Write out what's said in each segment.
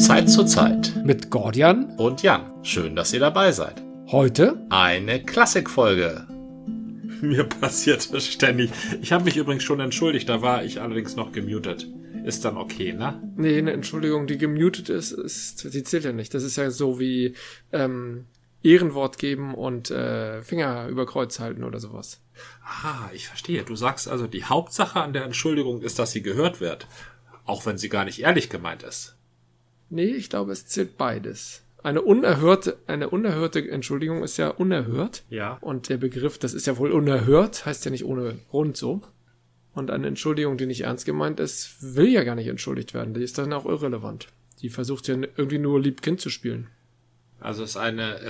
Zeit zu Zeit mit Gordian und Jan. Schön, dass ihr dabei seid. Heute eine Klassikfolge. Mir passiert das ständig. Ich habe mich übrigens schon entschuldigt, da war ich allerdings noch gemutet. Ist dann okay, ne? Nee, eine Entschuldigung, die gemutet ist, die zählt ja nicht. Das ist ja so wie Ehrenwort geben und Finger über Kreuz halten oder sowas. Ah, ich verstehe. Du sagst also, die Hauptsache an der Entschuldigung ist, dass sie gehört wird. Auch wenn sie gar nicht ehrlich gemeint ist. Nee, ich glaube, es zählt beides. Eine unerhörte Entschuldigung ist ja unerhört. Ja. Und der Begriff, das ist ja wohl unerhört, heißt ja nicht ohne Grund so. Und eine Entschuldigung, die nicht ernst gemeint ist, will ja gar nicht entschuldigt werden. Die ist dann auch irrelevant. Die versucht ja irgendwie nur Liebkind zu spielen. Also es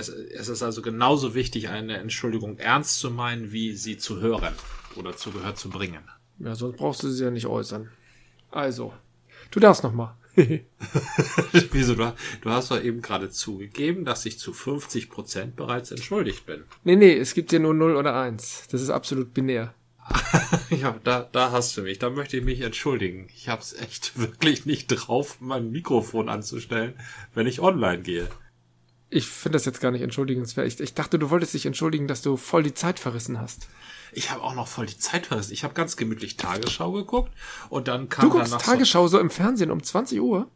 ist also genauso wichtig, eine Entschuldigung ernst zu meinen, wie sie zu hören oder zu Gehör zu bringen. Ja, sonst brauchst du sie ja nicht äußern. Also, du darfst nochmal. Wieso? Du hast doch eben gerade zugegeben, dass ich zu 50% bereits entschuldigt bin. Nee, es gibt hier nur 0 oder 1. Das ist absolut binär. Ja, da hast du mich. Da möchte ich mich entschuldigen. Ich hab's echt wirklich nicht drauf, mein Mikrofon anzustellen, wenn ich online gehe. Ich finde das jetzt gar nicht entschuldigenswert. Ich dachte, du wolltest dich entschuldigen, dass du voll die Zeit verrissen hast. Ich habe auch noch voll die Zeit verrissen. Ich habe ganz gemütlich Tagesschau geguckt und dann kam danach... Du guckst Tagesschau so im Fernsehen um 20 Uhr?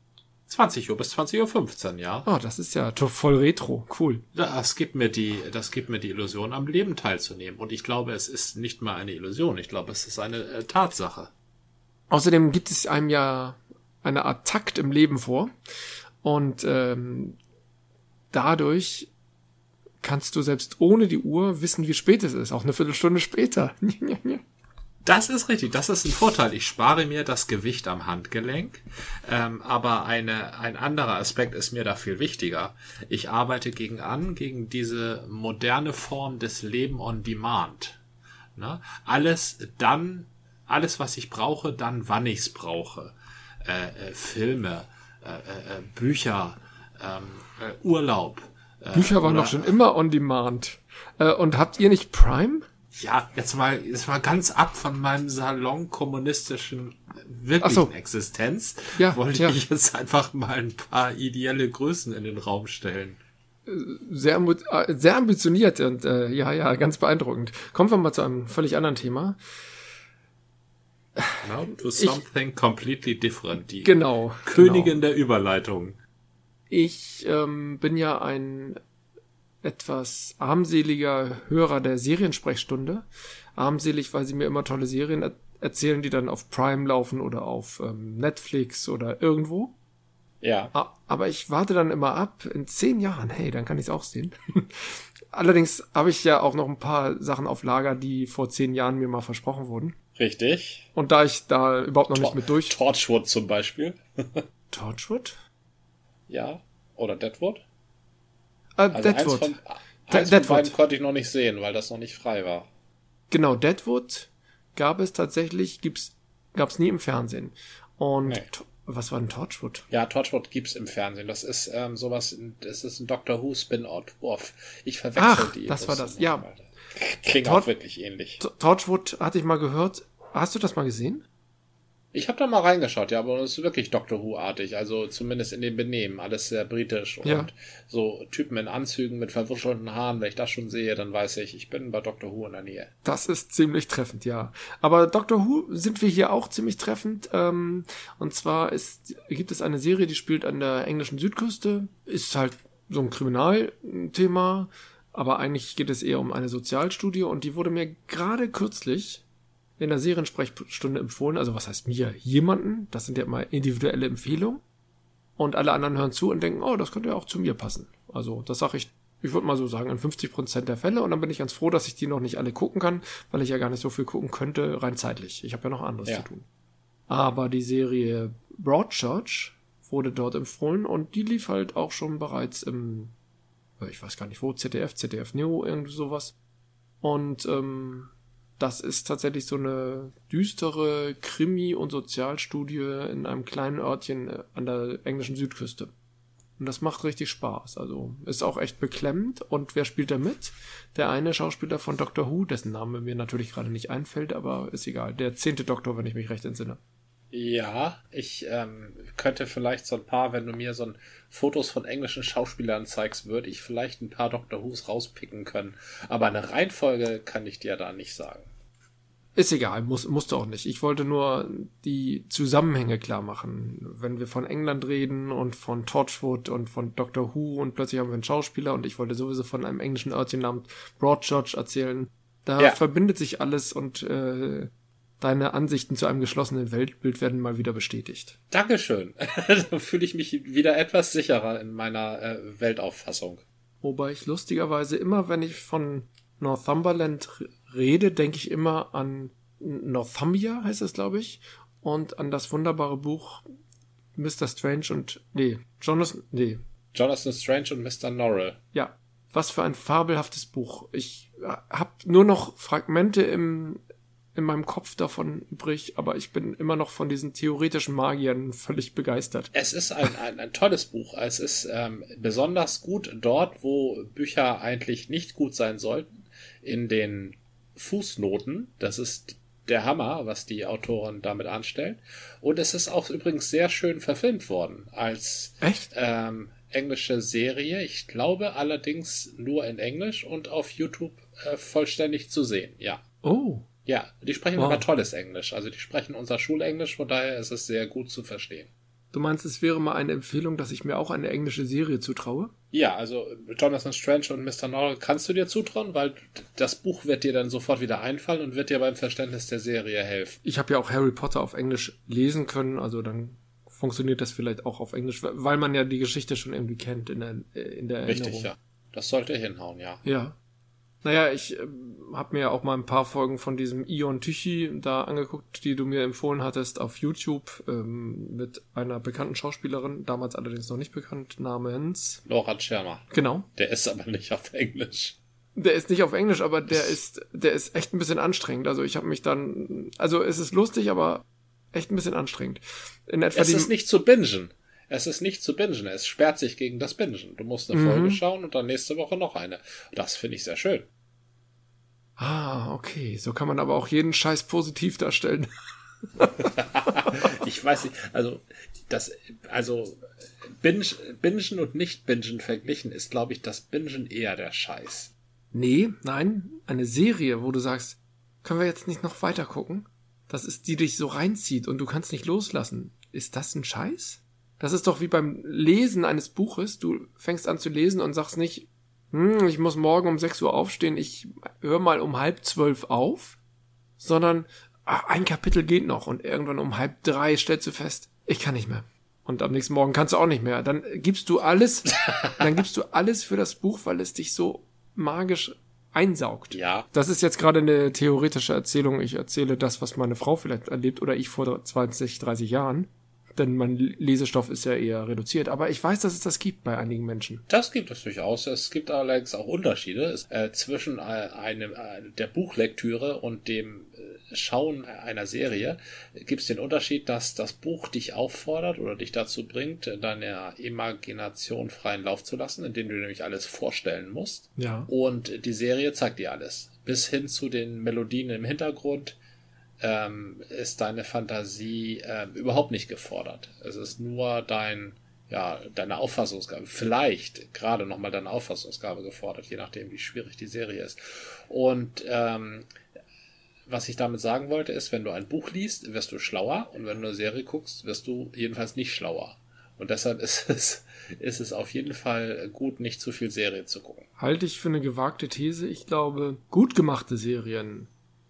20 Uhr bis 20.15 Uhr, ja. Oh, das ist ja voll retro. Cool. Das gibt mir die Illusion, am Leben teilzunehmen. Und ich glaube, es ist nicht mal eine Illusion. Ich glaube, es ist eine Tatsache. Außerdem gibt es einem ja eine Art Takt im Leben vor. Und dadurch kannst du selbst ohne die Uhr wissen, wie spät es ist. Auch eine Viertelstunde später. Das ist richtig. Das ist ein Vorteil. Ich spare mir das Gewicht am Handgelenk. Aber ein anderer Aspekt ist mir da viel wichtiger. Ich arbeite gegen diese moderne Form des Leben on Demand. Ne? Alles, was ich brauche, dann, wann ich es brauche. Filme, Bücher, Urlaub. Bücher waren doch schon immer on demand. Und habt ihr nicht Prime? Ja, jetzt mal ganz ab von meinem salonkommunistischen wirklichen Existenz. Ja, wollte ich jetzt einfach mal ein paar ideelle Größen in den Raum stellen. Sehr, sehr ambitioniert und ja, ganz beeindruckend. Kommen wir mal zu einem völlig anderen Thema. Now to something completely different. Königin der Überleitung. Ich bin ja ein etwas armseliger Hörer der Seriensprechstunde. Armselig, weil sie mir immer tolle Serien erzählen, die dann auf Prime laufen oder auf Netflix oder irgendwo. Ja. Aber ich warte dann immer ab. In 10 Jahren, hey, dann kann ich es auch sehen. Allerdings habe ich ja auch noch ein paar Sachen auf Lager, die vor 10 Jahren mir mal versprochen wurden. Richtig. Und da ich da überhaupt noch nicht mit durch... Torchwood zum Beispiel. Torchwood? Ja, oder Deadwood? Also Deadwood. Eins von beiden konnte ich noch nicht sehen, weil das noch nicht frei war. Genau, Deadwood gab's nie im Fernsehen. Und nee. Was war denn Torchwood? Ja, Torchwood gibt's im Fernsehen. Das ist sowas, das ist ein Doctor Who Spin-off. Ich verwechsel die. Ach, das war das, ja. Klingt auch wirklich ähnlich. Torchwood hatte ich mal gehört. Hast du das mal gesehen? Ich habe da mal reingeschaut, ja, aber es ist wirklich Doctor Who-artig, also zumindest in dem Benehmen, alles sehr britisch und so Typen in Anzügen mit verwuschelten Haaren, wenn ich das schon sehe, dann weiß ich, ich bin bei Doctor Who in der Nähe. Das ist ziemlich treffend, ja. Aber Doctor Who sind wir hier auch ziemlich treffend, und zwar gibt es eine Serie, die spielt an der englischen Südküste, ist halt so ein Kriminalthema, aber eigentlich geht es eher um eine Sozialstudie und die wurde mir gerade kürzlich in der Seriensprechstunde empfohlen, also was heißt mir? Jemanden, das sind ja immer individuelle Empfehlungen und alle anderen hören zu und denken, oh, das könnte ja auch zu mir passen. Also das sage ich würde mal so sagen, in 50% der Fälle und dann bin ich ganz froh, dass ich die noch nicht alle gucken kann, weil ich ja gar nicht so viel gucken könnte, rein zeitlich. Ich habe ja noch anderes zu tun. Aber die Serie Broadchurch wurde dort empfohlen und die lief halt auch schon bereits im, ich weiß gar nicht wo, ZDF Neo, irgendwie sowas. Und das ist tatsächlich so eine düstere Krimi- und Sozialstudie in einem kleinen Örtchen an der englischen Südküste. Und das macht richtig Spaß. Also ist auch echt beklemmend. Und wer spielt da mit? Der eine Schauspieler von Doctor Who, dessen Name mir natürlich gerade nicht einfällt, aber ist egal. Der 10. Doktor, wenn ich mich recht entsinne. Ja, ich könnte vielleicht so ein paar, wenn du mir so ein Fotos von englischen Schauspielern zeigst, würde ich vielleicht ein paar Doctor Who's rauspicken können. Aber eine Reihenfolge kann ich dir da nicht sagen. Ist egal, musst du auch nicht. Ich wollte nur die Zusammenhänge klar machen. Wenn wir von England reden und von Torchwood und von Doctor Who und plötzlich haben wir einen Schauspieler und ich wollte sowieso von einem englischen Örtchen namens Broadchurch erzählen, da verbindet sich alles und deine Ansichten zu einem geschlossenen Weltbild werden mal wieder bestätigt. Dankeschön. Da fühle ich mich wieder etwas sicherer in meiner Weltauffassung. Wobei ich lustigerweise immer, wenn ich von Northumberland rede, denke ich immer an Northumbria, heißt es, glaube ich, und an das wunderbare Buch Mr. Strange und... Jonathan Strange und Mr. Norrell. Ja, was für ein fabelhaftes Buch. Ich habe nur noch Fragmente in meinem Kopf davon übrig, aber ich bin immer noch von diesen theoretischen Magiern völlig begeistert. Es ist ein tolles Buch. Es ist besonders gut dort, wo Bücher eigentlich nicht gut sein sollten, in den Fußnoten. Das ist der Hammer, was die Autoren damit anstellen. Und es ist auch übrigens sehr schön verfilmt worden als englische Serie. Ich glaube allerdings nur in Englisch und auf YouTube vollständig zu sehen. Ja. Oh, ja, die sprechen immer tolles Englisch. Also die sprechen unser Schulenglisch, von daher ist es sehr gut zu verstehen. Du meinst, es wäre mal eine Empfehlung, dass ich mir auch eine englische Serie zutraue? Ja, also Jonathan Strange und Mr. Norrell kannst du dir zutrauen, weil das Buch wird dir dann sofort wieder einfallen und wird dir beim Verständnis der Serie helfen. Ich habe ja auch Harry Potter auf Englisch lesen können, also dann funktioniert das vielleicht auch auf Englisch, weil man ja die Geschichte schon irgendwie kennt in der Erinnerung. Richtig, ja. Das sollte hinhauen, ja. Ja. Naja, ich habe mir ja auch mal ein paar Folgen von diesem Ion Tichy da angeguckt, die du mir empfohlen hattest auf YouTube mit einer bekannten Schauspielerin, damals allerdings noch nicht bekannt, namens... Laura Schirmer. Genau. Der ist aber nicht auf Englisch. Der ist nicht auf Englisch, aber der ist echt ein bisschen anstrengend. Also ich habe mich dann... Also es ist lustig, aber echt ein bisschen anstrengend. Es ist nicht zu bingen, es sperrt sich gegen das Bingen. Du musst eine Folge schauen und dann nächste Woche noch eine. Das finde ich sehr schön. Ah, okay. So kann man aber auch jeden Scheiß positiv darstellen. Ich weiß nicht, also Bingen und Nicht-Bingen verglichen ist, glaube ich, das Bingen eher der Scheiß. Nein, eine Serie, wo du sagst, können wir jetzt nicht noch weiter gucken? Das ist, die dich so reinzieht und du kannst nicht loslassen. Ist das ein Scheiß? Das ist doch wie beim Lesen eines Buches. Du fängst an zu lesen und sagst nicht, ich muss morgen um 6 Uhr aufstehen, ich höre mal um 11:30 auf, sondern ein Kapitel geht noch und irgendwann um 2:30 stellst du fest, ich kann nicht mehr. Und am nächsten Morgen kannst du auch nicht mehr. Dann gibst du alles für das Buch, weil es dich so magisch einsaugt. Ja. Das ist jetzt gerade eine theoretische Erzählung. Ich erzähle das, was meine Frau vielleicht erlebt oder ich vor 20, 30 Jahren. Denn mein Lesestoff ist ja eher reduziert. Aber ich weiß, dass es das gibt bei einigen Menschen. Das gibt es durchaus. Es gibt allerdings auch Unterschiede zwischen der Buchlektüre und dem Schauen einer Serie. Gibt es den Unterschied, dass das Buch dich auffordert oder dich dazu bringt, deiner Imagination freien Lauf zu lassen, indem du nämlich alles vorstellen musst. Ja. Und die Serie zeigt dir alles. Bis hin zu den Melodien im Hintergrund. Ist deine Fantasie überhaupt nicht gefordert. Es ist nur deine Auffassungsgabe, vielleicht gerade nochmal deine Auffassungsgabe gefordert, je nachdem, wie schwierig die Serie ist. Und was ich damit sagen wollte, ist, wenn du ein Buch liest, wirst du schlauer und wenn du eine Serie guckst, wirst du jedenfalls nicht schlauer. Und deshalb ist es auf jeden Fall gut, nicht zu viel Serie zu gucken. Halte ich für eine gewagte These. Ich glaube, gut gemachte Serien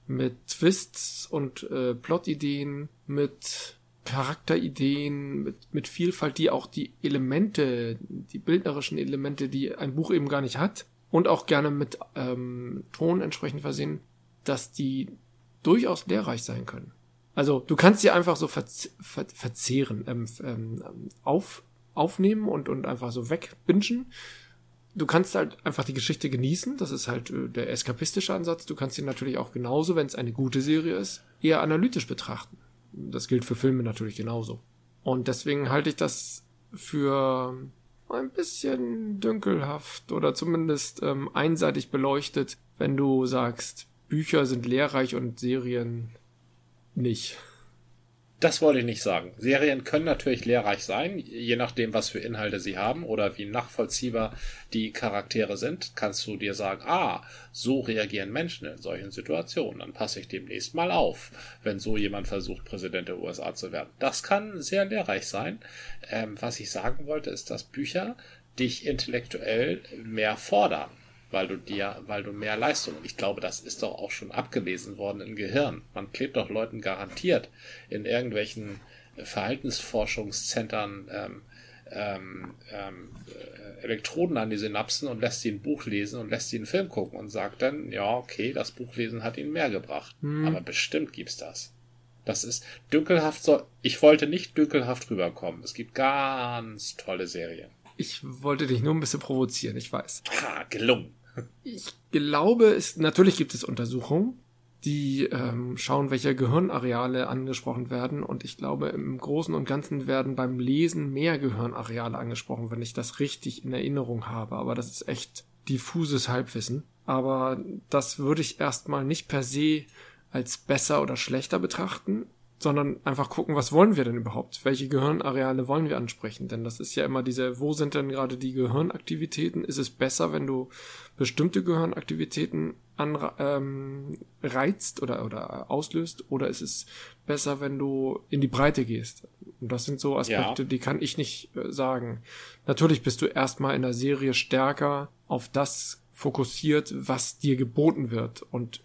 mit Twists und Plotideen, mit Charakterideen, mit Vielfalt, die auch die Elemente, die bildnerischen Elemente, die ein Buch eben gar nicht hat und auch gerne mit Ton entsprechend versehen, dass die durchaus lehrreich sein können. Also du kannst sie einfach so verzehren, aufnehmen und einfach so wegbingen. Du kannst halt einfach die Geschichte genießen, das ist halt der eskapistische Ansatz. Du kannst ihn natürlich auch genauso, wenn es eine gute Serie ist, eher analytisch betrachten. Das gilt für Filme natürlich genauso. Und deswegen halte ich das für ein bisschen dünkelhaft oder zumindest einseitig beleuchtet, wenn du sagst, Bücher sind lehrreich und Serien nicht. Das wollte ich nicht sagen. Serien können natürlich lehrreich sein, je nachdem, was für Inhalte sie haben oder wie nachvollziehbar die Charaktere sind, kannst du dir sagen, so reagieren Menschen in solchen Situationen, dann passe ich demnächst mal auf, wenn so jemand versucht, Präsident der USA zu werden. Das kann sehr lehrreich sein. Was ich sagen wollte, ist, dass Bücher dich intellektuell mehr fordern, weil du mehr Leistung, und ich glaube, das ist doch auch schon abgelesen worden im Gehirn. Man klebt doch Leuten garantiert in irgendwelchen Verhaltensforschungszentren Elektroden an die Synapsen und lässt sie ein Buch lesen und lässt sie einen Film gucken und sagt dann, ja, okay, das Buchlesen hat ihnen mehr gebracht. Mhm. Aber bestimmt gibt's das. Das ist dünkelhaft so. Ich wollte nicht dünkelhaft rüberkommen. Es gibt ganz tolle Serien. Ich wollte dich nur ein bisschen provozieren, ich weiß. Gelungen. Ich glaube, natürlich gibt es Untersuchungen, die schauen, welche Gehirnareale angesprochen werden. Und ich glaube, im Großen und Ganzen werden beim Lesen mehr Gehirnareale angesprochen, wenn ich das richtig in Erinnerung habe. Aber das ist echt diffuses Halbwissen. Aber das würde ich erstmal nicht per se als besser oder schlechter betrachten, sondern einfach gucken, was wollen wir denn überhaupt? Welche Gehirnareale wollen wir ansprechen? Denn das ist ja immer wo sind denn gerade die Gehirnaktivitäten? Ist es besser, wenn du bestimmte Gehirnaktivitäten reizt oder auslöst? Oder ist es besser, wenn du in die Breite gehst? Und das sind so Aspekte, die kann ich nicht sagen. Natürlich bist du erstmal in der Serie stärker auf das fokussiert, was dir geboten wird, und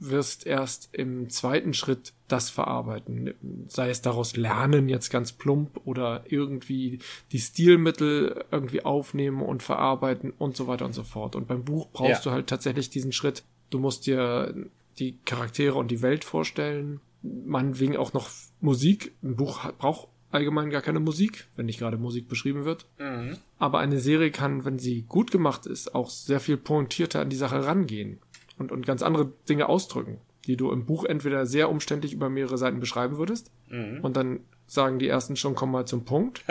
wirst erst im zweiten Schritt das verarbeiten. Sei es daraus lernen, jetzt ganz plump, oder irgendwie die Stilmittel irgendwie aufnehmen und verarbeiten und so weiter und so fort. Und beim Buch brauchst du halt tatsächlich diesen Schritt. Du musst dir die Charaktere und die Welt vorstellen. Meinetwegen auch noch Musik. Ein Buch braucht allgemein gar keine Musik, wenn nicht gerade Musik beschrieben wird. Mhm. Aber eine Serie kann, wenn sie gut gemacht ist, auch sehr viel pointierter an die Sache rangehen. Und ganz andere Dinge ausdrücken, die du im Buch entweder sehr umständlich über mehrere Seiten beschreiben würdest, und dann sagen die ersten schon, komm mal zum Punkt,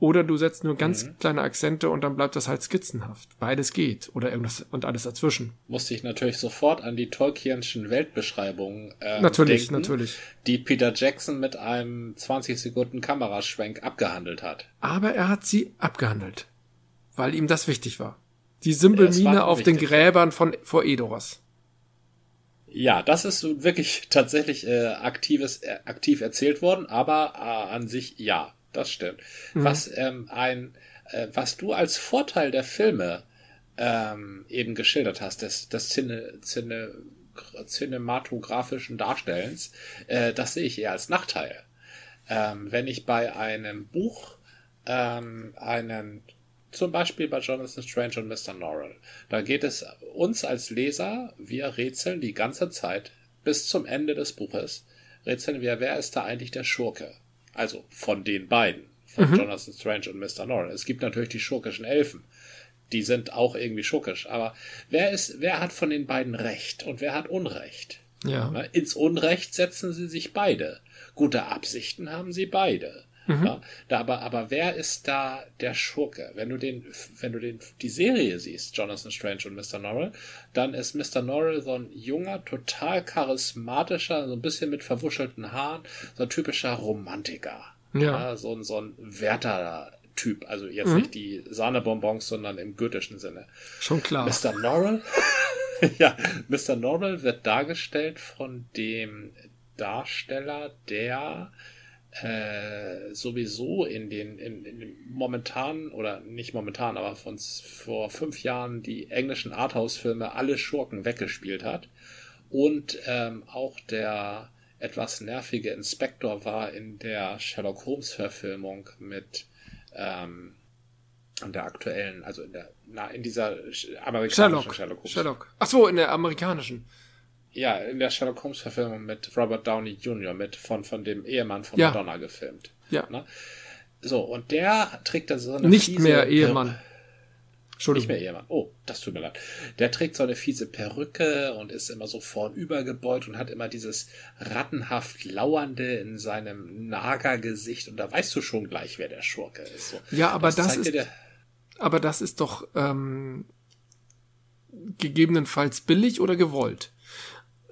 oder du setzt nur ganz kleine Akzente und dann bleibt das halt skizzenhaft. Beides geht, oder irgendwas und alles dazwischen. Musste ich natürlich sofort an die Tolkien'schen Weltbeschreibungen denken, die Peter Jackson mit einem 20 Sekunden Kameraschwenk abgehandelt hat. Aber er hat sie abgehandelt, weil ihm das wichtig war. Die Simbelmine auf den Gräbern vor Edoras. Ja, das ist wirklich tatsächlich aktiv erzählt worden, aber an sich, ja, das stimmt. Mhm. Was du als Vorteil der Filme eben geschildert hast, das cinematografischen Darstellens, das sehe ich eher als Nachteil. Wenn ich bei einem Buch zum Beispiel bei Jonathan Strange und Mr. Norrell. Da geht es uns als Leser, wir rätseln die ganze Zeit bis zum Ende des Buches, rätseln wir, wer ist da eigentlich der Schurke? Also von den beiden, von Jonathan Strange und Mr. Norrell. Es gibt natürlich die schurkischen Elfen, die sind auch irgendwie schurkisch, aber wer hat von den beiden Recht und wer hat Unrecht? Ja. Ins Unrecht setzen sie sich beide. Gute Absichten haben sie beide. Mhm. Ja, aber wer ist da der Schurke? Wenn du die Serie siehst, Jonathan Strange und Mr. Norrell, dann ist Mr. Norrell so ein junger, total charismatischer, so ein bisschen mit verwuschelten Haaren, so ein typischer Romantiker. Ja. Ja, so ein Wärter-Typ. Also jetzt nicht die Sahnebonbons, sondern im goethischen Sinne. Schon klar. Mr. Norrell, Mr. Norrell wird dargestellt von dem Darsteller, der sowieso in den momentanen, oder nicht momentan, aber von vor 5 Jahren die englischen Arthouse-Filme alle Schurken weggespielt hat und auch der etwas nervige Inspektor war in der Sherlock Holmes-Verfilmung mit in dieser amerikanischen Sherlock Holmes. In der amerikanischen. Ja, in der Sherlock Holmes-Verfilmung mit Robert Downey Jr., von dem Ehemann von Madonna gefilmt. Ja. Ne? So, und der trägt da so eine Nicht mehr Ehemann. Oh, das tut mir leid. Der trägt so eine fiese Perücke und ist immer so vornübergebeugt und hat immer dieses rattenhaft Lauernde in seinem Nagergesicht. Und da weißt du schon gleich, wer der Schurke ist. So. Ja, aber das ist doch gegebenenfalls billig oder gewollt.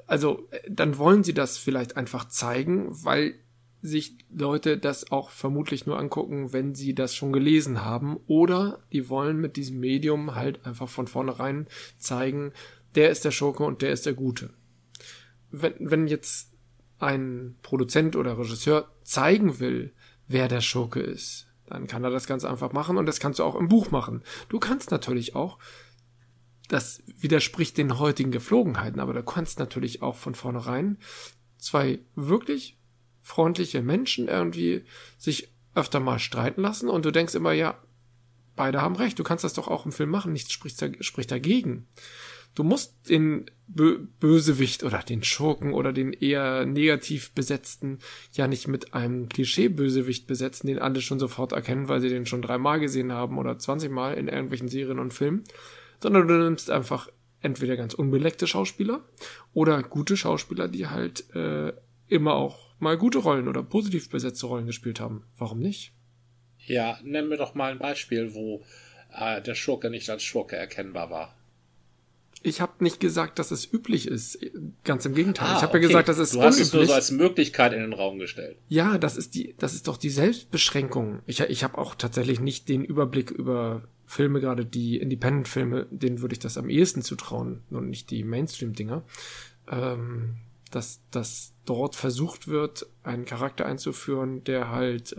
Also, dann wollen sie das vielleicht einfach zeigen, weil sich Leute das auch vermutlich nur angucken, wenn sie das schon gelesen haben, oder die wollen mit diesem Medium halt einfach von vornherein zeigen, der ist der Schurke und der ist der Gute. Wenn jetzt ein Produzent oder Regisseur zeigen will, wer der Schurke ist, dann kann er das ganz einfach machen, und das kannst du auch im Buch machen. Du kannst natürlich auch, das widerspricht den heutigen Gepflogenheiten, aber du kannst natürlich auch von vornherein zwei wirklich freundliche Menschen irgendwie sich öfter mal streiten lassen, und du denkst immer, ja, beide haben recht, du kannst das doch auch im Film machen, nichts spricht dagegen. Du musst den Bösewicht oder den Schurken oder den eher negativ besetzten ja nicht mit einem Klischee-Bösewicht besetzen, den alle schon sofort erkennen, weil sie den schon 3-mal gesehen haben oder 20-mal in irgendwelchen Serien und Filmen, sondern du nimmst einfach entweder ganz unbeleckte Schauspieler oder gute Schauspieler, die halt immer auch mal gute Rollen oder positiv besetzte Rollen gespielt haben. Warum nicht? Ja, nennen wir doch mal ein Beispiel, wo der Schurke nicht als Schurke erkennbar war. Ich habe nicht gesagt, dass es üblich ist. Ganz im Gegenteil. Ich habe ja gesagt, dass es unüblich ist. Du hast es nur so als Möglichkeit in den Raum gestellt. Ja, das ist doch die Selbstbeschränkung. Ich habe auch tatsächlich nicht den Überblick über Filme, gerade die Independent-Filme, denen würde ich das am ehesten zutrauen, und nicht die Mainstream-Dinger. Dass dort versucht wird, einen Charakter einzuführen, der halt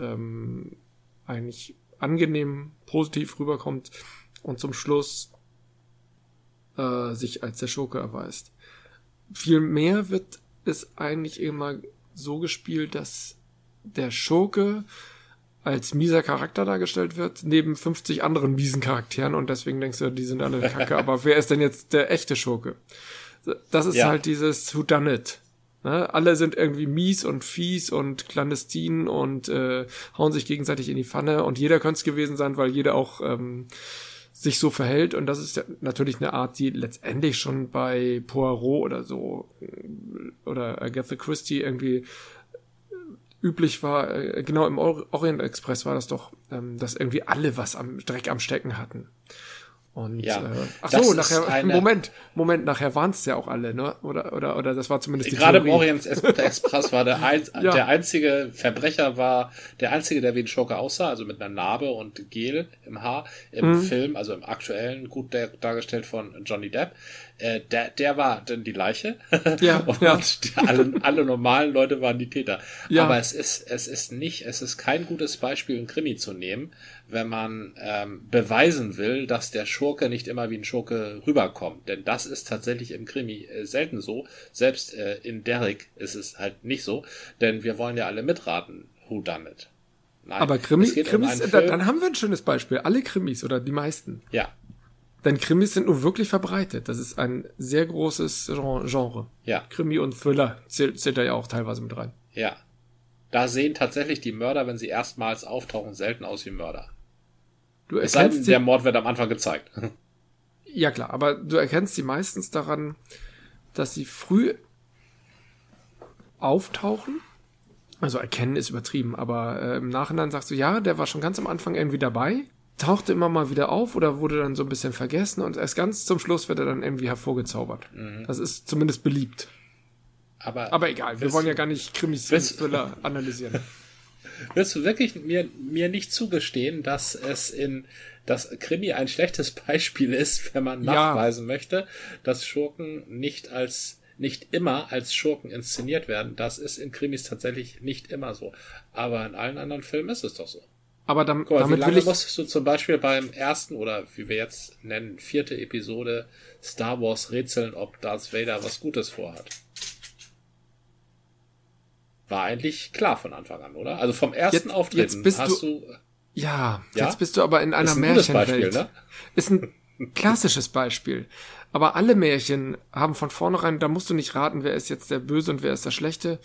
eigentlich angenehm, positiv rüberkommt und zum Schluss sich als der Schurke erweist. Vielmehr wird es eigentlich immer so gespielt, dass der Schurke als mieser Charakter dargestellt wird, neben 50 anderen miesen Charakteren, und deswegen denkst du, die sind alle Kacke, aber wer ist denn jetzt der echte Schurke? Das ist halt dieses Whodunit. Ne? Alle sind irgendwie mies und fies und clandestin und hauen sich gegenseitig in die Pfanne, und jeder könnte es gewesen sein, weil jeder auch sich so verhält, und das ist ja natürlich eine Art, die letztendlich schon bei Poirot oder so oder Agatha Christie irgendwie üblich war. Genau, im Orient Express war das doch, dass irgendwie alle was am Dreck am Stecken hatten. Und nachher waren es ja auch alle, ne? Oder das war zumindest die Theorie. Gerade im Orient Express war der einzige Verbrecher, der wie ein Schurke aussah, also mit einer Narbe und Gel im Haar, im Film, also im aktuellen, gut dargestellt von Johnny Depp. Der war dann die Leiche. Ja, und alle normalen Leute waren die Täter. Ja. Aber es ist kein gutes Beispiel, einen Krimi zu nehmen, wenn man beweisen will, dass der Schurke nicht immer wie ein Schurke rüberkommt. Denn das ist tatsächlich im Krimi selten so. Selbst in Derrick ist es halt nicht so. Denn wir wollen ja alle mitraten, who done it. Nein. Aber Krimis, dann haben wir ein schönes Beispiel. Alle Krimis oder die meisten. Ja. Denn Krimis sind nun wirklich verbreitet. Das ist ein sehr großes Genre. Ja. Krimi und Thriller zählt da ja auch teilweise mit rein. Ja. Da sehen tatsächlich die Mörder, wenn sie erstmals auftauchen, selten aus wie Mörder. Es sei denn, der Mord wird am Anfang gezeigt. Ja, klar, aber du erkennst sie meistens daran, dass sie früh auftauchen. Also erkennen ist übertrieben, aber im Nachhinein sagst du, ja, der war schon ganz am Anfang irgendwie dabei, tauchte immer mal wieder auf oder wurde dann so ein bisschen vergessen, und erst ganz zum Schluss wird er dann irgendwie hervorgezaubert. Mhm. Das ist zumindest beliebt. Aber egal, wir wollen ja gar nicht Krimis und Thriller analysieren. Willst du wirklich mir nicht zugestehen, dass dass Krimi ein schlechtes Beispiel ist, wenn man nachweisen möchte, dass Schurken nicht immer als Schurken inszeniert werden? Das ist in Krimis tatsächlich nicht immer so. Aber in allen anderen Filmen ist es doch so. Aber damit wie lange musstest du zum Beispiel beim ersten oder wie wir jetzt nennen, 4. Episode Star Wars rätseln, ob Darth Vader was Gutes vorhat? War eigentlich klar von Anfang an, oder? Also vom ersten Auftreten hast du... Ja, jetzt bist du aber in einer Märchenwelt. Beispiel, ne? Ist ein klassisches Beispiel. Aber alle Märchen haben von vornherein, da musst du nicht raten, wer ist jetzt der Böse und wer ist der Schlechte.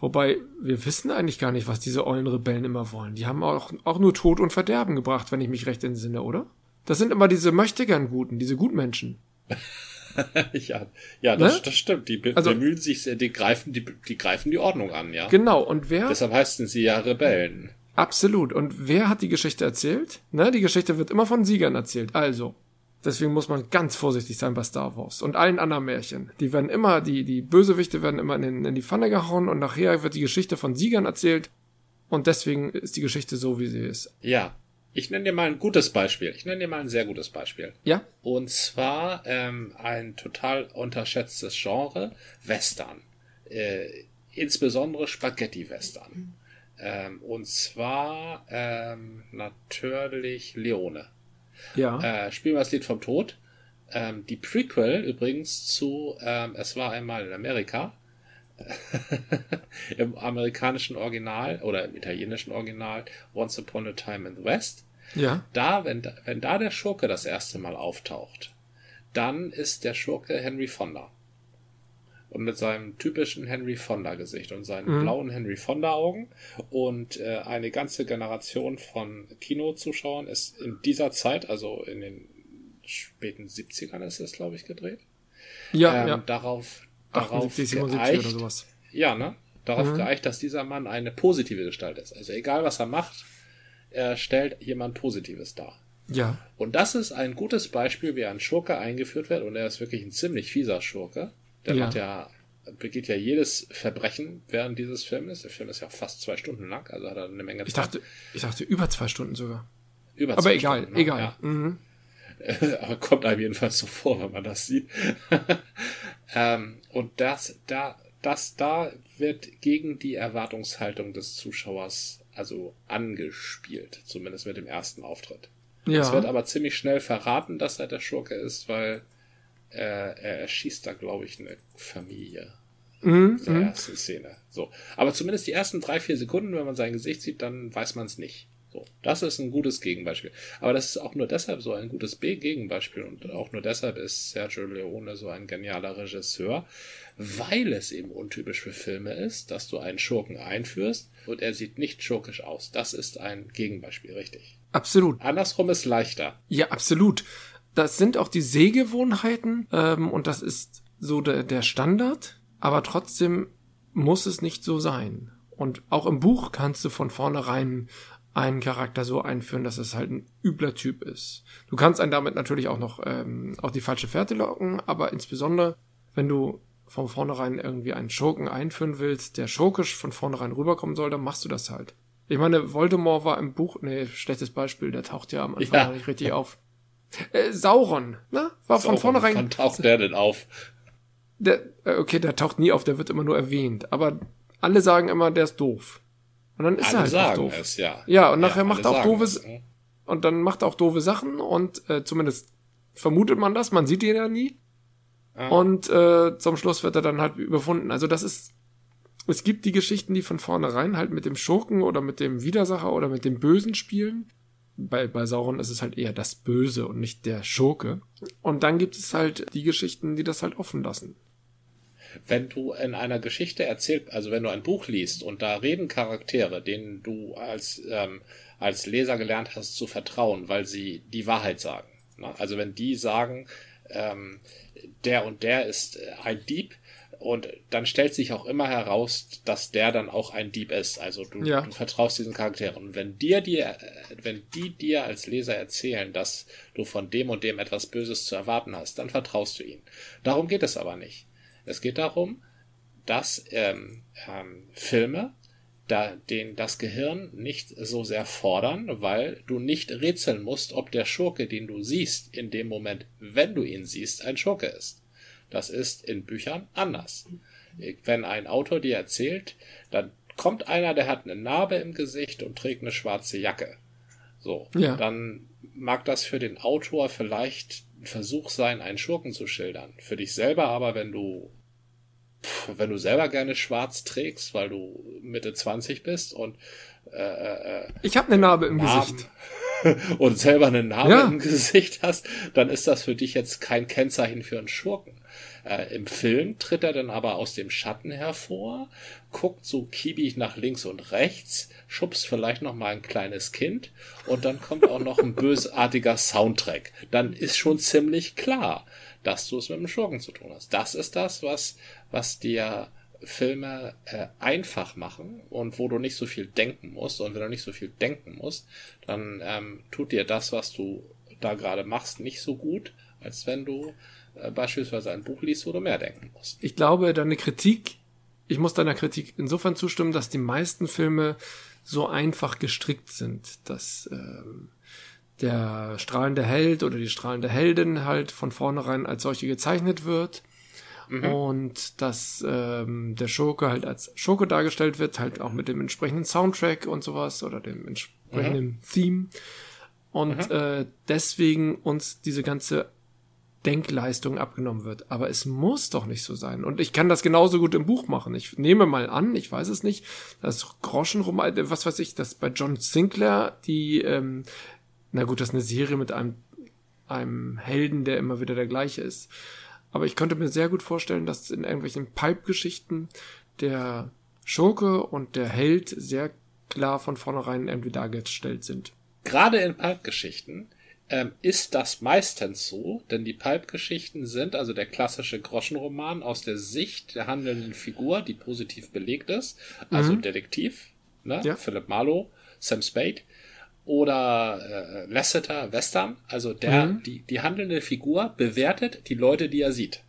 Wobei, wir wissen eigentlich gar nicht, was diese ollen Rebellen immer wollen. Die haben auch nur Tod und Verderben gebracht, wenn ich mich recht entsinne, oder? Das sind immer diese Möchtegern-Guten, diese Gutmenschen. Ja, das stimmt. Die bemühen sich, die greifen die Ordnung an, ja. Genau, und deshalb heißen sie ja Rebellen. Absolut. Und wer hat die Geschichte erzählt? Ne, die Geschichte wird immer von Siegern erzählt. Also, deswegen muss man ganz vorsichtig sein bei Star Wars und allen anderen Märchen. Die werden immer, die Bösewichte werden immer in die Pfanne gehauen, und nachher wird die Geschichte von Siegern erzählt, Und deswegen ist die Geschichte so, wie sie ist. Ja. Ich nenne dir mal ein gutes Beispiel. Ja? Und zwar ein total unterschätztes Genre, Western. Insbesondere Spaghetti-Western. Und zwar natürlich Leone. Ja. Spielen wir das Lied vom Tod. Die Prequel übrigens zu Es war einmal in Amerika. Im amerikanischen Original oder im italienischen Original Once Upon a Time in the West. Ja. Da, wenn da der Schurke das erste Mal auftaucht, dann ist der Schurke Henry Fonda. Und mit seinem typischen Henry Fonda-Gesicht und seinen blauen Henry Fonda-Augen. Und eine ganze Generation von Kinozuschauern ist in dieser Zeit, also in den späten 70ern ist es, glaube ich, gedreht. Ja, ja. Darauf 77 geeicht, oder sowas. Ja, ne? Darauf geeicht, dass dieser Mann eine positive Gestalt ist. Also egal, was er macht, er stellt jemand Positives dar. Ja. Und das ist ein gutes Beispiel, wie ein Schurke eingeführt wird. Und er ist wirklich ein ziemlich fieser Schurke. Der begeht ja jedes Verbrechen während dieses Films. Der Film ist ja fast 2 Stunden lang, also hat er eine Menge Zeit. Ich dachte über 2 Stunden sogar. Aber egal. Ja. Mhm. Aber kommt einem jedenfalls so vor, wenn man das sieht. Und das wird gegen die Erwartungshaltung des Zuschauers also angespielt, zumindest mit dem ersten Auftritt. Ja. Es wird aber ziemlich schnell verraten, dass er der Schurke ist, weil er erschießt da, glaube ich, eine Familie in der ersten Szene. So. Aber zumindest die ersten 3-4 Sekunden, wenn man sein Gesicht sieht, dann weiß man es nicht. So, das ist ein gutes Gegenbeispiel. Aber das ist auch nur deshalb so ein gutes Gegenbeispiel und auch nur deshalb ist Sergio Leone so ein genialer Regisseur, weil es eben untypisch für Filme ist, dass du einen Schurken einführst und er sieht nicht schurkisch aus. Das ist ein Gegenbeispiel, richtig. Absolut. Andersrum ist leichter. Ja, absolut. Das sind auch die Sehgewohnheiten und das ist so der Standard, aber trotzdem muss es nicht so sein. Und auch im Buch kannst du von vornherein einen Charakter so einführen, dass es halt ein übler Typ ist. Du kannst einen damit natürlich auch noch auf die falsche Fährte locken, aber insbesondere, wenn du von vornherein irgendwie einen Schurken einführen willst, der schurkisch von vornherein rüberkommen soll, dann machst du das halt. Ich meine, Voldemort war im Buch... Nee, schlechtes Beispiel, der taucht ja am Anfang gar nicht richtig auf. Sauron, ne? War Sauron, von vornherein... Wann taucht der denn auf? Der taucht nie auf, der wird immer nur erwähnt. Aber alle sagen immer, der ist doof. Und dann ist alle er halt sagen doof. Es, ja. Ja, und nachher macht er auch doofe Sachen und zumindest vermutet man das, man sieht ihn ja nie. Ah. Und zum Schluss wird er dann halt überwunden. Also das ist, es gibt die Geschichten, die von vornherein halt mit dem Schurken oder mit dem Widersacher oder mit dem Bösen spielen. Bei Sauron ist es halt eher das Böse und nicht der Schurke. Und dann gibt es halt die Geschichten, die das halt offen lassen. Wenn du in einer Geschichte erzählst, also wenn du ein Buch liest und da reden Charaktere, denen du als Leser gelernt hast zu vertrauen, weil sie die Wahrheit sagen. Ne? Also wenn die sagen, der und der ist ein Dieb und dann stellt sich auch immer heraus, dass der dann auch ein Dieb ist. Also du vertraust diesen Charakteren. Und wenn die dir als Leser erzählen, dass du von dem und dem etwas Böses zu erwarten hast, dann vertraust du ihnen. Darum geht es aber nicht. Es geht darum, dass Filme das Gehirn nicht so sehr fordern, weil du nicht rätseln musst, ob der Schurke, den du siehst, in dem Moment, wenn du ihn siehst, ein Schurke ist. Das ist in Büchern anders. Wenn ein Autor dir erzählt, dann kommt einer, der hat eine Narbe im Gesicht und trägt eine schwarze Jacke. So, ja. Dann mag das für den Autor vielleicht ein Versuch sein, einen Schurken zu schildern. Für dich selber aber, wenn du selber gerne schwarz trägst, weil du Mitte 20 bist und ich habe eine Narbe im Gesicht und selber eine Narbe im Gesicht hast, dann ist das für dich jetzt kein Kennzeichen für einen Schurken. Im Film tritt er dann aber aus dem Schatten hervor, guckt so kiebig nach links und rechts, schubst vielleicht noch mal ein kleines Kind und dann kommt auch noch ein bösartiger Soundtrack. Dann ist schon ziemlich klar, dass du es mit dem Schurken zu tun hast. Das ist das, was dir Filme einfach machen und wo du nicht so viel denken musst. Und wenn du nicht so viel denken musst, dann tut dir das, was du da gerade machst, nicht so gut, als wenn du beispielsweise ein Buch liest, wo du mehr denken musst. Ich glaube, ich muss deiner Kritik insofern zustimmen, dass die meisten Filme so einfach gestrickt sind, dass der strahlende Held oder die strahlende Heldin halt von vornherein als solche gezeichnet wird, und dass der Schurke halt als Schurke dargestellt wird, halt auch mit dem entsprechenden Soundtrack und sowas oder dem entsprechenden Theme, und deswegen uns diese ganze Denkleistung abgenommen wird. Aber es muss doch nicht so sein. Und ich kann das genauso gut im Buch machen. Ich nehme mal an, ich weiß es nicht, dass was weiß ich, dass bei John Sinclair die, na gut, das ist eine Serie mit einem Helden, der immer wieder der gleiche ist. Aber ich könnte mir sehr gut vorstellen, dass in irgendwelchen Pipe-Geschichten der Schurke und der Held sehr klar von vornherein irgendwie dargestellt sind. Gerade in Pipe-Geschichten ist das meistens so, denn die Pulp-Geschichten sind also der klassische Groschenroman aus der Sicht der handelnden Figur, die positiv belegt ist, also Detektiv, ne? Ja. Philip Marlowe, Sam Spade oder Lasseter, Western, also die handelnde Figur bewertet die Leute, die er sieht.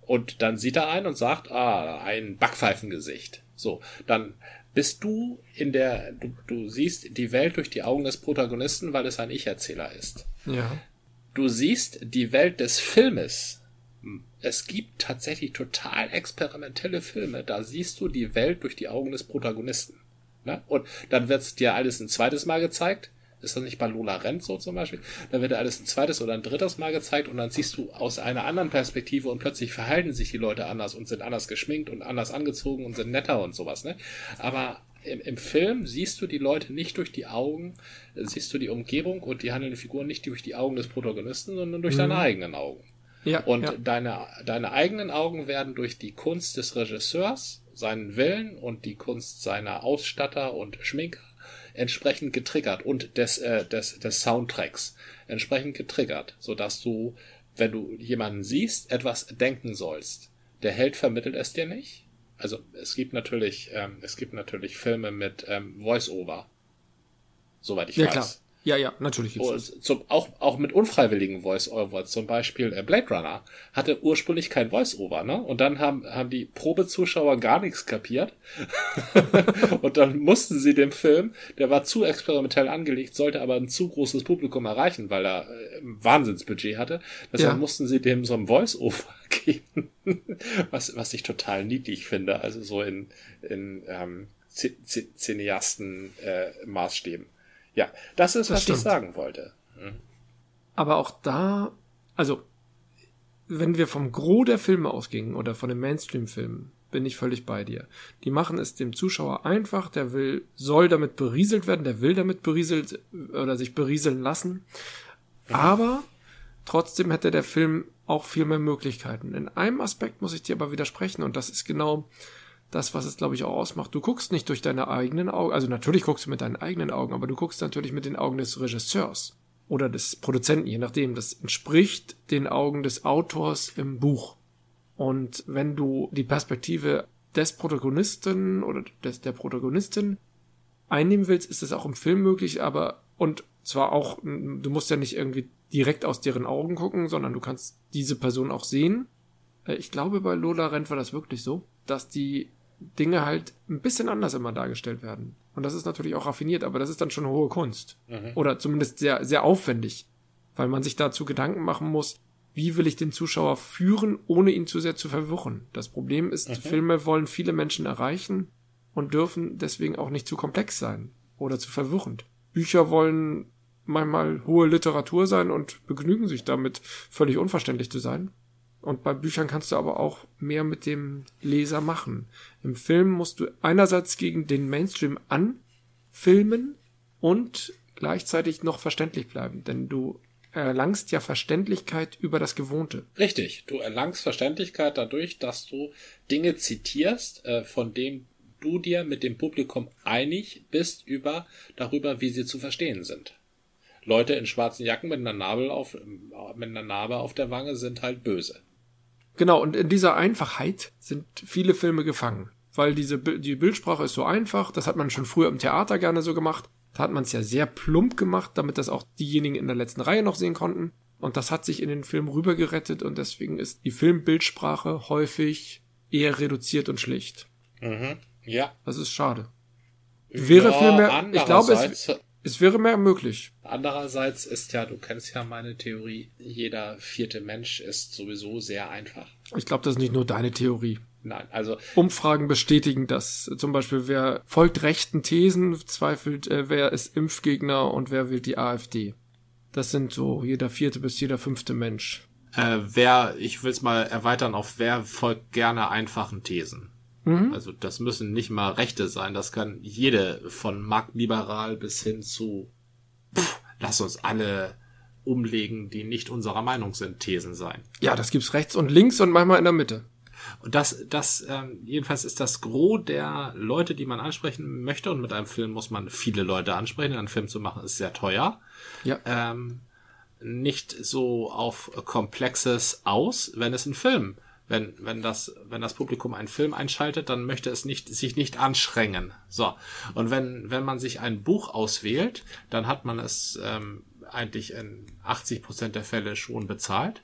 Und dann sieht er einen und sagt, ein Backpfeifengesicht. So, dann bist du du siehst die Welt durch die Augen des Protagonisten, weil es ein Ich-Erzähler ist. Ja. Du siehst die Welt des Filmes. Es gibt tatsächlich total experimentelle Filme, da siehst du die Welt durch die Augen des Protagonisten. Ne? Und dann wird's dir alles ein zweites Mal gezeigt. Ist das nicht bei Lola rennt so zum Beispiel? Dann wird dir alles ein zweites oder ein drittes Mal gezeigt und dann siehst du aus einer anderen Perspektive und plötzlich verhalten sich die Leute anders und sind anders geschminkt und anders angezogen und sind netter und sowas, ne? Aber im Film siehst du die Leute nicht durch die Augen, siehst du die Umgebung und die handelnden Figuren nicht durch die Augen des Protagonisten, sondern durch deine eigenen Augen. Ja, und deine eigenen Augen werden durch die Kunst des Regisseurs, seinen Willen und die Kunst seiner Ausstatter und Schminker entsprechend getriggert und des Soundtracks entsprechend getriggert, sodass du, wenn du jemanden siehst, etwas denken sollst. Der Held vermittelt es dir nicht. Also es gibt natürlich Filme mit Voice-Over, soweit ich weiß. Klar. Ja, natürlich. Auch mit unfreiwilligen Voice-Over, zum Beispiel Blade Runner, hatte ursprünglich kein Voice-Over, ne? Und dann haben die Probezuschauer gar nichts kapiert. Und dann mussten sie dem Film, der war zu experimentell angelegt, sollte aber ein zu großes Publikum erreichen, weil er ein Wahnsinnsbudget hatte. Deshalb mussten sie dem so ein Voice-Over geben, was ich total niedlich finde, also so in Cineasten Maßstäben. Ja, das ist, was ich sagen wollte. Aber auch da, also, wenn wir vom Gros der Filme ausgingen oder von den Mainstream-Filmen, bin ich völlig bei dir. Die machen es dem Zuschauer einfach, der will damit berieselt oder sich berieseln lassen. Aber trotzdem hätte der Film auch viel mehr Möglichkeiten. In einem Aspekt muss ich dir aber widersprechen und das ist genau das, was es, glaube ich, auch ausmacht. Du guckst nicht durch deine eigenen Augen, also natürlich guckst du mit deinen eigenen Augen, aber du guckst natürlich mit den Augen des Regisseurs oder des Produzenten, je nachdem. Das entspricht den Augen des Autors im Buch. Und wenn du die Perspektive des Protagonisten oder der Protagonistin einnehmen willst, ist das auch im Film möglich, aber, und zwar auch, du musst ja nicht irgendwie direkt aus deren Augen gucken, sondern du kannst diese Person auch sehen. Ich glaube, bei Lola rennt war das wirklich so, dass die Dinge halt ein bisschen anders immer dargestellt werden. Und das ist natürlich auch raffiniert, aber das ist dann schon hohe Kunst. Mhm. Oder zumindest sehr, sehr aufwendig, weil man sich dazu Gedanken machen muss, wie will ich den Zuschauer führen, ohne ihn zu sehr zu verwirren. Das Problem ist, Filme wollen viele Menschen erreichen und dürfen deswegen auch nicht zu komplex sein oder zu verwirrend. Bücher wollen manchmal hohe Literatur sein und begnügen sich damit, völlig unverständlich zu sein. Und bei Büchern kannst du aber auch mehr mit dem Leser machen. Im Film musst du einerseits gegen den Mainstream anfilmen und gleichzeitig noch verständlich bleiben, denn du erlangst ja Verständlichkeit über das Gewohnte. Richtig, du erlangst Verständlichkeit dadurch, dass du Dinge zitierst, von denen du dir mit dem Publikum einig bist darüber, wie sie zu verstehen sind. Leute in schwarzen Jacken mit einer Narbe auf der Wange sind halt böse. Genau, und in dieser Einfachheit sind viele Filme gefangen, weil die Bildsprache ist so einfach, das hat man schon früher im Theater gerne so gemacht, da hat man es ja sehr plump gemacht, damit das auch diejenigen in der letzten Reihe noch sehen konnten und das hat sich in den Film rübergerettet und deswegen ist die Filmbildsprache häufig eher reduziert und schlicht. Mhm, ja. Das ist schade. Wäre ja, viel mehr, ich glaube, es wäre mehr möglich. Andererseits ist ja, du kennst ja meine Theorie, jeder vierte Mensch ist sowieso sehr einfach. Ich glaube, das ist nicht nur deine Theorie. Nein, also Umfragen bestätigen das. Zum Beispiel, wer folgt rechten Thesen, zweifelt, wer ist Impfgegner und wer wählt die AfD. Das sind so jeder vierte bis jeder fünfte Mensch. Ich will es mal erweitern auf wer folgt gerne einfachen Thesen. Mhm. Also das müssen nicht mal Rechte sein, das kann jede von marktliberal bis hin zu lass uns alle umlegen, die nicht unserer Meinung sind, Thesen sein. Ja, das gibt's rechts und links und manchmal in der Mitte. Und jedenfalls ist das Gros der Leute, die man ansprechen möchte, und mit einem Film muss man viele Leute ansprechen, einen Film zu machen ist sehr teuer. Ja. Nicht so auf Komplexes aus, wenn es ein Film, wenn das Publikum einen Film einschaltet, dann möchte es sich nicht anstrengen. So. Und wenn man sich ein Buch auswählt, dann hat man es eigentlich in 80% der Fälle schon bezahlt,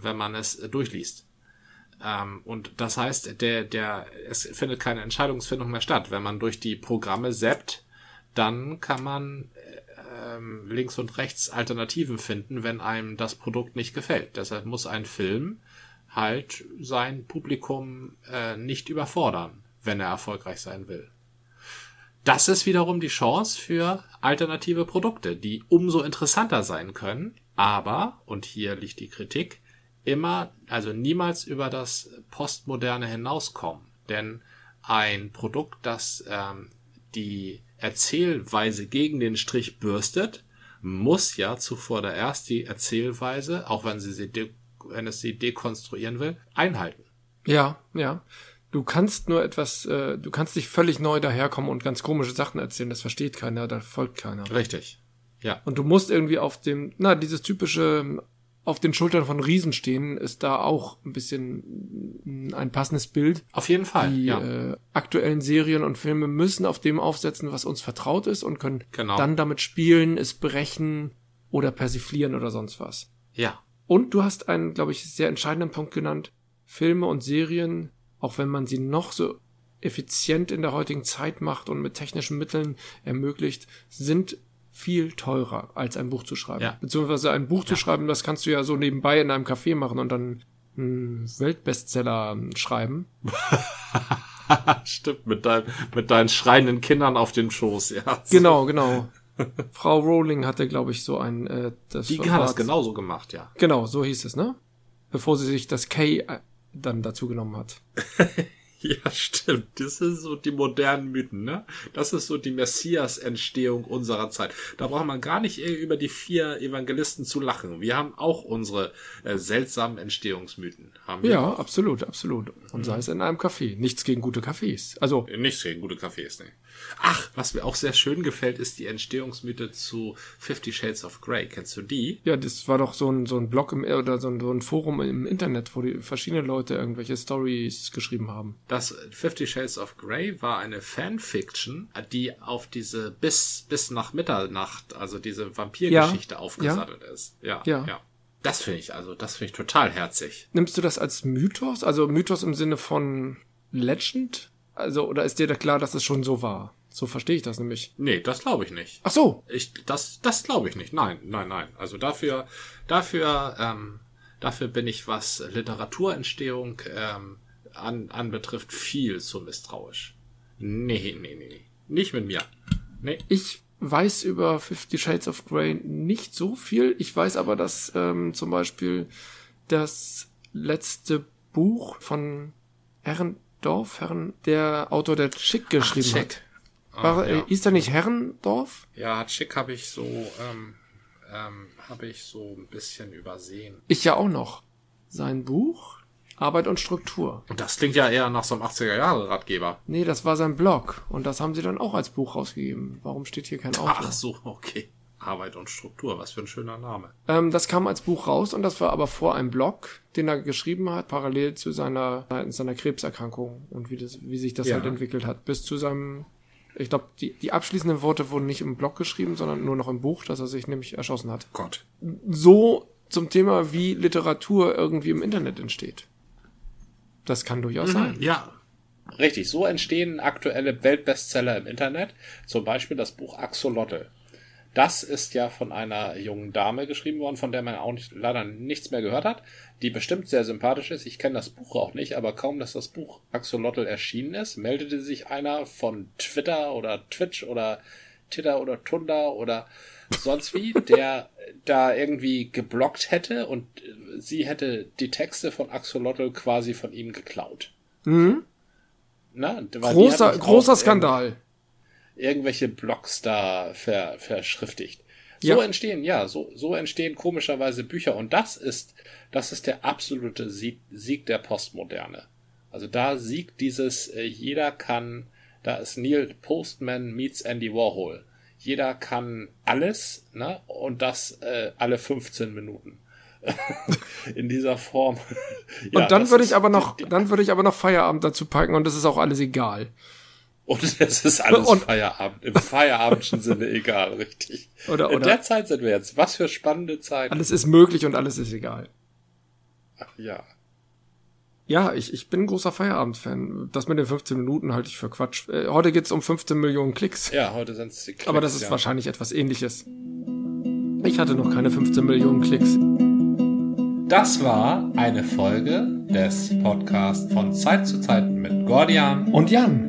wenn man es durchliest. Und das heißt, es findet keine Entscheidungsfindung mehr statt. Wenn man durch die Programme zappt, dann kann man links und rechts Alternativen finden, wenn einem das Produkt nicht gefällt. Deshalb muss ein Film halt sein Publikum nicht überfordern, wenn er erfolgreich sein will. Das ist wiederum die Chance für alternative Produkte, die umso interessanter sein können, aber, und hier liegt die Kritik, niemals über das Postmoderne hinauskommen. Denn ein Produkt, das die Erzählweise gegen den Strich bürstet, muss ja zuvor erst die Erzählweise, auch wenn es sie dekonstruieren will, einhalten. Ja, ja. Du kannst nicht völlig neu daherkommen und ganz komische Sachen erzählen, das versteht keiner, da folgt keiner. Richtig. Ja. Und du musst irgendwie dieses typische auf den Schultern von Riesen stehen, ist da auch ein bisschen ein passendes Bild. Auf jeden Fall, die aktuellen Serien und Filme müssen auf dem aufsetzen, was uns vertraut ist und können dann damit spielen, es brechen oder persiflieren oder sonst was. Ja. Und du hast einen, glaube ich, sehr entscheidenden Punkt genannt. Filme und Serien, auch wenn man sie noch so effizient in der heutigen Zeit macht und mit technischen Mitteln ermöglicht, sind viel teurer, als ein Buch zu schreiben. Ja. Beziehungsweise ein Buch zu schreiben, das kannst du ja so nebenbei in einem Café machen und dann einen Weltbestseller schreiben. Stimmt, mit deinen schreienden Kindern auf dem Schoß, ja. Genau. Frau Rowling hatte, glaube ich, so ein... Die hat das genauso gemacht, ja. Genau, so hieß es, ne? Bevor sie sich das K dann dazu genommen hat. Ja, stimmt. Das sind so die modernen Mythen, ne? Das ist so die Messias-Entstehung unserer Zeit. Da braucht man gar nicht über die 4 Evangelisten zu lachen. Wir haben auch unsere seltsamen Entstehungsmythen. Ja, absolut, absolut. Und sei es in einem Café. Nichts gegen gute Cafés. Also nichts gegen gute Cafés, ne. Ach, was mir auch sehr schön gefällt, ist die Entstehungsmythe zu 50 Shades of Grey. Kennst du die? Ja, das war doch so ein Blog oder so ein Forum im Internet, wo die verschiedene Leute irgendwelche Stories geschrieben haben. Das 50 Shades of Grey war eine Fanfiction, die auf diese bis nach Mitternacht, also diese Vampirgeschichte aufgesattelt ist. Ja. Das finde ich total herzig. Nimmst du das als Mythos? Also Mythos im Sinne von Legend? Also, oder ist dir da klar, dass es schon so war? So verstehe ich das nämlich. Nee, das glaube ich nicht. Ach so. Das glaube ich nicht. Nein. Also dafür bin ich, was Literaturentstehung, anbetrifft, viel zu misstrauisch. Nee. Nicht mit mir. Nee. Ich weiß über 50 Shades of Grey nicht so viel. Ich weiß aber, dass zum Beispiel das letzte Buch von Herrendorf, der Autor, der Tschick geschrieben hat. Ist da nicht Herrendorf? Ja, Tschick habe ich so ein bisschen übersehen. Ich ja auch noch. Sein Buch Arbeit und Struktur. Und das klingt ja eher nach so einem 80er-Jahre-Ratgeber. Nee, das war sein Blog. Und das haben sie dann auch als Buch rausgegeben. Warum steht hier kein Autor? Ach so, okay. Arbeit und Struktur, was für ein schöner Name. Das kam als Buch raus und das war aber vor einem Blog, den er geschrieben hat, parallel zu seiner Krebserkrankung und wie sich das halt entwickelt hat. Bis zu seinem, ich glaube, die abschließenden Worte wurden nicht im Blog geschrieben, sondern nur noch im Buch, dass er sich nämlich erschossen hat. Gott. So zum Thema, wie Literatur irgendwie im Internet entsteht. Das kann durchaus sein. Ja, Richtig, so entstehen aktuelle Weltbestseller im Internet, zum Beispiel das Buch Axolotl. Das ist ja von einer jungen Dame geschrieben worden, von der man auch nicht, leider nichts mehr gehört hat, die bestimmt sehr sympathisch ist. Ich kenne das Buch auch nicht, aber kaum, dass das Buch Axolotl erschienen ist, meldete sich einer von Twitter oder Twitch oder Titter oder Tunda oder sonst wie, der da irgendwie geblockt hätte und sie hätte die Texte von Axolotl quasi von ihm geklaut. Mhm. Na, großer Skandal. Irgendwelche Blogs da verschriftigt. So ja. entstehen komischerweise Bücher, und das ist der absolute Sieg der Postmoderne. Also da siegt dieses jeder kann, da ist Neil Postman meets Andy Warhol. Jeder kann alles, ne? Und das alle 15 Minuten. In dieser Form. Ja, und dann würde ich aber noch Feierabend dazu packen, und das ist auch alles egal. Und es ist alles Feierabend. Im feierabendschen Sinne egal, richtig. Oder. In der Zeit sind wir jetzt. Was für spannende Zeiten. Alles ist möglich und alles ist egal. Ach ja. Ja, ich bin ein großer Feierabend-Fan. Das mit den 15 Minuten halte ich für Quatsch. Heute geht's um 15 Millionen Klicks. Ja, heute sind es die Klicks. Aber das ist wahrscheinlich etwas Ähnliches. Ich hatte noch keine 15 Millionen Klicks. Das war eine Folge des Podcasts von Zeit zu Zeit mit Gordian und Jan.